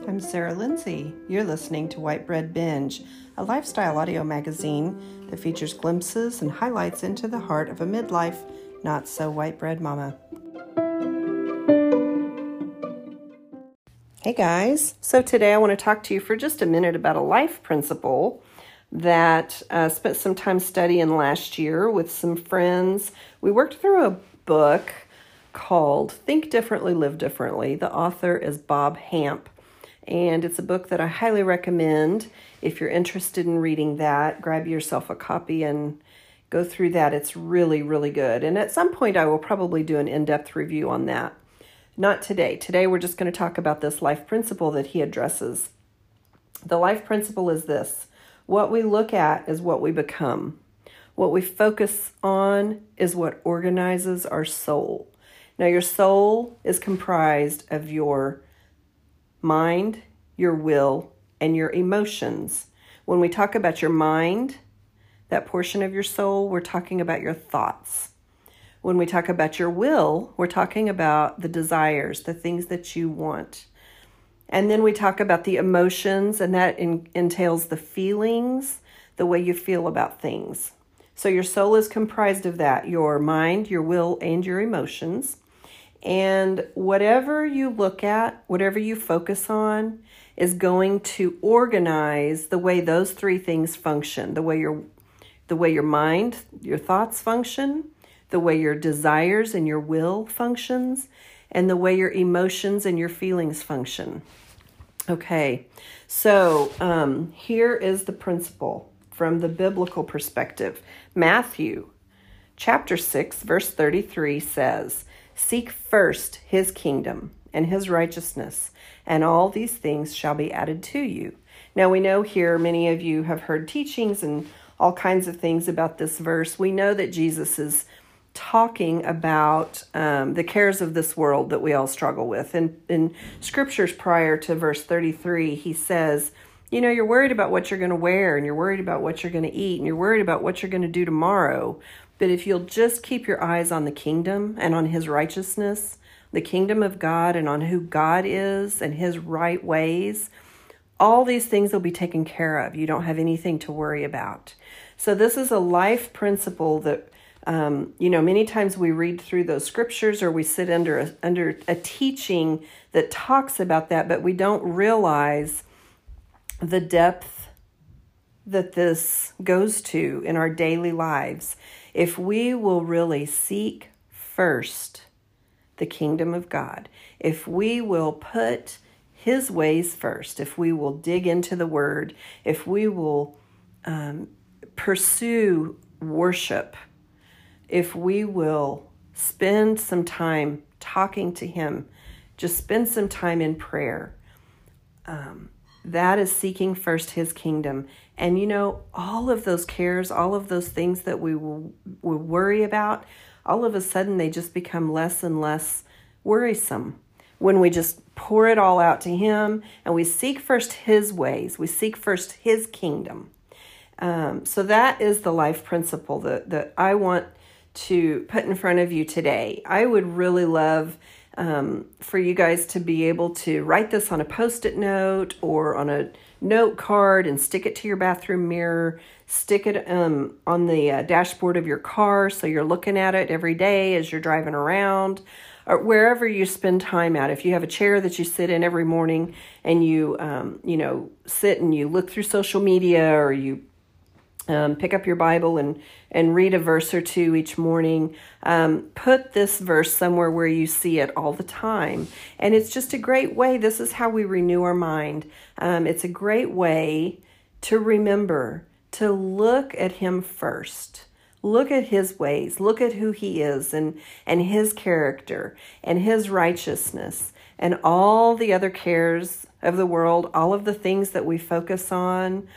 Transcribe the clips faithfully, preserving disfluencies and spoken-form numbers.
I'm Sarah Lindsay. You're listening to White Bread Binge, a lifestyle audio magazine that features glimpses and highlights into the heart of a midlife, not-so-white bread mama. Hey guys, so today I want to talk to you for just a minute about a life principle that uh, spent some time studying last year with some friends. We worked through a book called Think Differently, Live Differently. The author is Bob Hamp, and it's a book that I highly recommend. If you're interested in reading that, grab yourself a copy and go through that. It's really, really good. And at some point, I will probably do an in-depth review on that. Not today. Today, we're just going to talk about this life principle that he addresses. The life principle is this: what we look at is what we become. What we focus on is what organizes our soul. Now, your soul is comprised of your mind, your will, and your emotions. When we talk about your mind, that portion of your soul, we're talking about your thoughts. When we talk about your will, we're talking about the desires, the things that you want. And then we talk about the emotions, and that in, entails the feelings, the way you feel about things. So your soul is comprised of that, your mind, your will, and your emotions. And whatever you look at, whatever you focus on, is going to organize the way those three things function, the way your, the way your mind, your thoughts function, the way your desires and your will functions, and the way your emotions and your feelings function. Okay, so um, here is the principle from the biblical perspective. Matthew chapter six, verse thirty-three says, "Seek first his kingdom and his righteousness, and all these things shall be added to you." Now we know here, many of you have heard teachings and all kinds of things about this verse. We know that Jesus is talking about um, the cares of this world that we all struggle with. And in scriptures prior to verse thirty-three, he says, you know, you're worried about what you're going to wear, and you're worried about what you're going to eat, and you're worried about what you're going to do tomorrow. But if you'll just keep your eyes on the kingdom and on his righteousness, the kingdom of God, and on who God is and his right ways, all these things will be taken care of. You don't have anything to worry about. So this is a life principle that, um, you know, many times we read through those scriptures, or we sit under a, under a teaching that talks about that, but we don't realize the depth that this goes to in our daily lives. If we will really seek first the kingdom of God, if we will put his ways first, if we will dig into the word, if we will um, pursue worship, if we will spend some time talking to him, just spend some time in prayer, um, that is seeking first his kingdom. And you know, all of those cares, all of those things that we will, will worry about, all of a sudden they just become less and less worrisome when we just pour it all out to him, and we seek first his ways. We seek first his kingdom. Um, so that is the life principle that, that I want to put in front of you today. I would really love um, for you guys to be able to write this on a Post-it note or on a note card and stick it to your bathroom mirror, stick it um, on the uh, dashboard of your car so you're looking at it every day as you're driving around, or wherever you spend time at. If you have a chair that you sit in every morning and you, um, you know, sit and you look through social media, or you um, pick up your Bible and, and read a verse or two each morning, um, put this verse somewhere where you see it all the time. And it's just a great way. This is how we renew our mind. Um, it's a great way to remember to look at him first. Look at his ways, look at who he is, and, and his character, and his righteousness, and all the other cares of the world, all of the things that we focus on,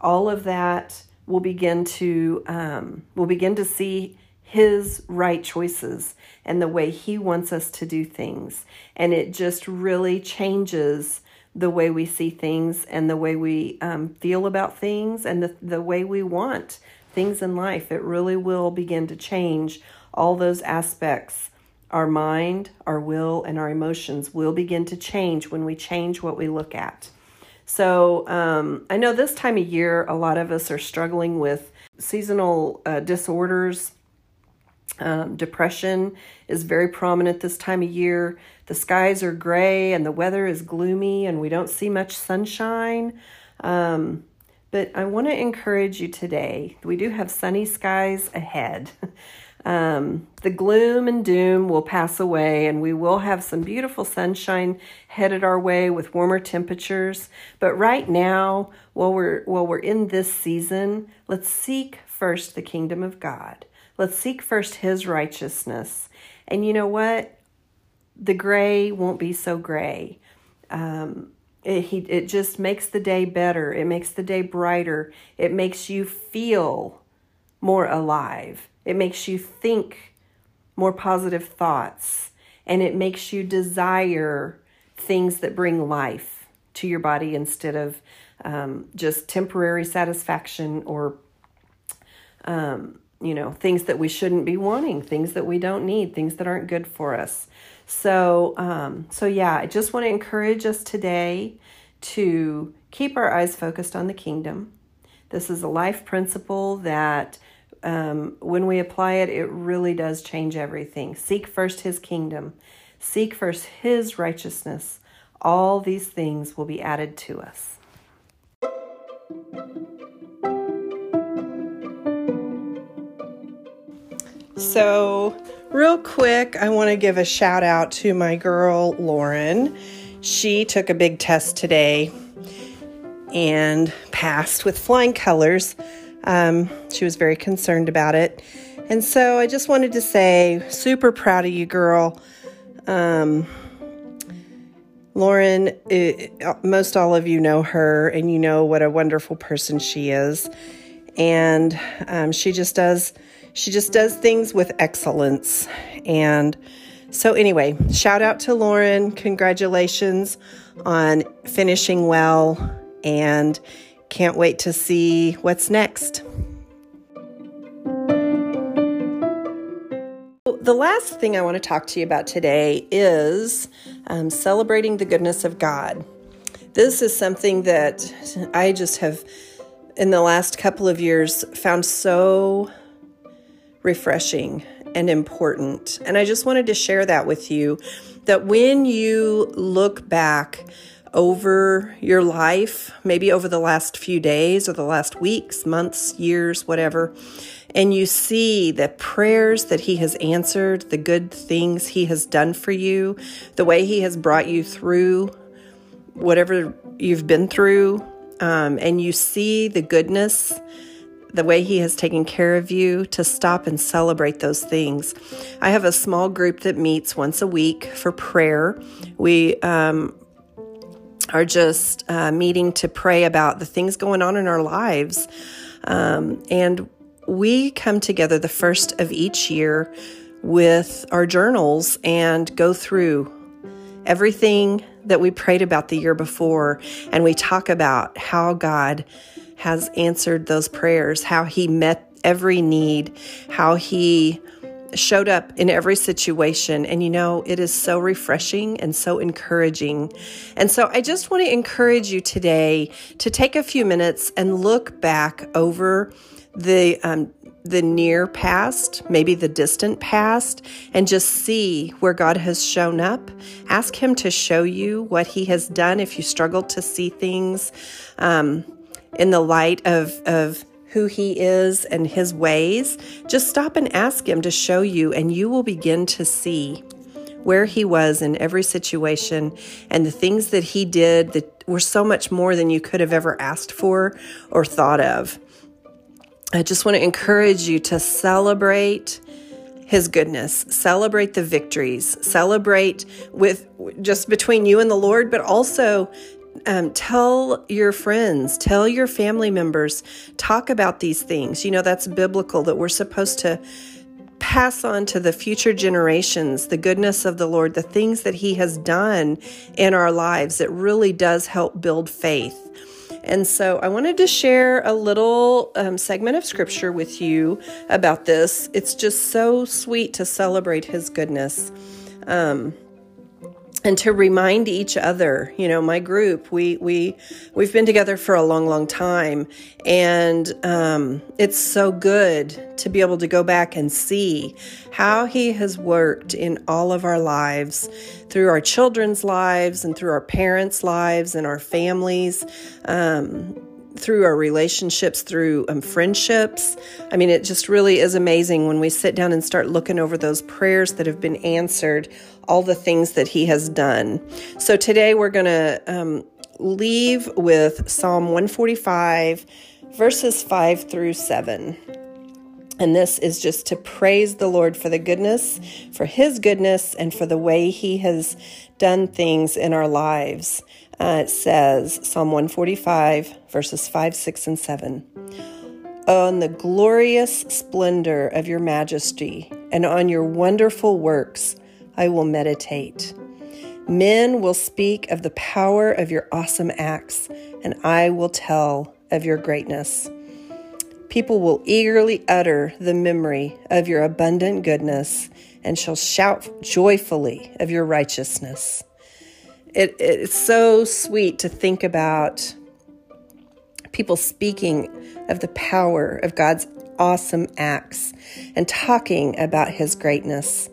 all of that will begin to, um, we'll begin to see his right choices and the way he wants us to do things. And it just really changes the way we see things, and the way we um, feel about things, and the, the way we want things in life. It really will begin to change all those aspects, our mind, our will, and our emotions will begin to change when we change what we look at. So um, I know this time of year, a lot of us are struggling with seasonal uh, disorders. Um, depression is very prominent this time of year. The skies are gray and the weather is gloomy and we don't see much sunshine. Um, but I want to encourage you today. We do have sunny skies ahead. Um, the gloom and doom will pass away and we will have some beautiful sunshine headed our way with warmer temperatures. But right now, while we're, while we're in this season, let's seek first the kingdom of God. Let's seek first His righteousness. And you know what? The gray won't be so gray. Um, it, he, it just makes the day better. It makes the day brighter. It makes you feel more alive. It makes you think more positive thoughts. And it makes you desire things that bring life to your body instead of um, just temporary satisfaction or... Um, you know, things that we shouldn't be wanting, things that we don't need, things that aren't good for us. So, um, so yeah, I just want to encourage us today to keep our eyes focused on the kingdom. This is a life principle that um, when we apply it, it really does change everything. Seek first His kingdom. Seek first His righteousness. All these things will be added to us. So real quick, I want to give a shout out to my girl, Lauren. She took a big test today and passed with flying colors. Um, she was very concerned about it. And so I just wanted to say, super proud of you, girl. Um, Lauren, it, most all of you know her and you know what a wonderful person she is. And um, she just does... She just does things with excellence. And so anyway, shout out to Lauren. Congratulations on finishing well and can't wait to see what's next. The last thing I want to talk to you about today is um, celebrating the goodness of God. This is something that I just have in the last couple of years found so refreshing and important. And I just wanted to share that with you, that when you look back over your life, maybe over the last few days or the last weeks, months, years, whatever, and you see the prayers that He has answered, the good things He has done for you, the way He has brought you through whatever you've been through, um, and you see the goodness, the way He has taken care of you, to stop and celebrate those things. I have a small group that meets once a week for prayer. We um, are just uh, meeting to pray about the things going on in our lives. Um, and we come together the first of each year with our journals and go through everything that we prayed about the year before. And we talk about how God has answered those prayers, how He met every need, how He showed up in every situation. And you know, it is so refreshing and so encouraging. And so I just want to encourage you today to take a few minutes and look back over the um, the near past, maybe the distant past, and just see where God has shown up. Ask Him to show you what He has done if you struggle to see things Um in the light of, of who He is and His ways. Just stop and ask Him to show you, and you will begin to see where He was in every situation and the things that He did that were so much more than you could have ever asked for or thought of. I just want to encourage you to celebrate His goodness, celebrate the victories, celebrate with just between you and the Lord, but also Um, tell your friends, tell your family members, talk about these things. You know, that's biblical, that we're supposed to pass on to the future generations the goodness of the Lord, the things that He has done in our lives. It really does help build faith. And so I wanted to share a little um, segment of scripture with you about this. It's just so sweet to celebrate his goodness. Um, And to remind each other, you know, my group, we, we, we've been together for a long, long time. And um, it's so good to be able to go back and see how he has worked in all of our lives, through our children's lives and through our parents' lives and our families, um, through our relationships, through um, friendships. I mean, it just really is amazing when we sit down and start looking over those prayers that have been answered, all the things that he has done. So today we're going to um, leave with Psalm one forty-five, verses five through seven. And this is just to praise the Lord for the goodness, for his goodness, and for the way he has done things in our lives. Uh, it says, Psalm one forty-five, verses five, six, and seven. On the glorious splendor of your majesty and on your wonderful works, I will meditate. Men will speak of the power of your awesome acts, and I will tell of your greatness. People will eagerly utter the memory of your abundant goodness and shall shout joyfully of your righteousness. It, it's so sweet to think about people speaking of the power of God's awesome acts and talking about his greatness.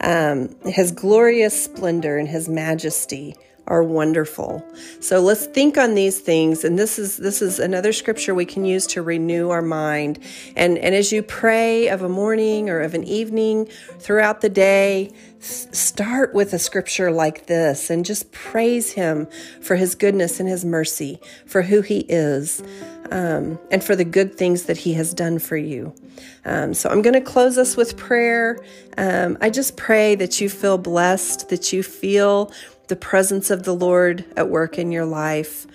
Um, his glorious splendor and his majesty are wonderful. So let's think on these things. And this is this is another scripture we can use to renew our mind. And, and as you pray of a morning or of an evening throughout the day, s- start with a scripture like this and just praise him for his goodness and his mercy, for who he is, um, and for the good things that he has done for you. Um, so I'm going to close us with prayer. Um, I just pray that you feel blessed, that you feel the presence of the Lord at work in your life.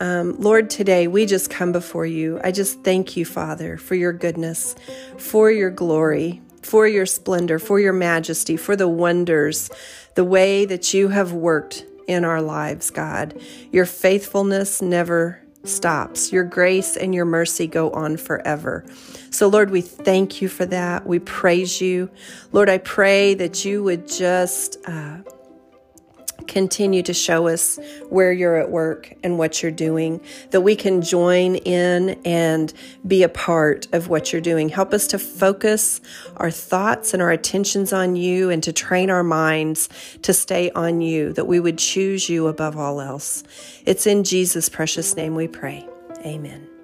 Um, Lord, today we just come before you. I just thank you, Father, for your goodness, for your glory, for your splendor, for your majesty, for the wonders, the way that you have worked in our lives, God. Your faithfulness never stops. Your grace and your mercy go on forever. So Lord, we thank you for that. We praise you. Lord, I pray that you would just uh, continue to show us where you're at work and what you're doing, that we can join in and be a part of what you're doing. Help us to focus our thoughts and our attentions on you and to train our minds to stay on you, that we would choose you above all else. It's in Jesus' precious name we pray. Amen.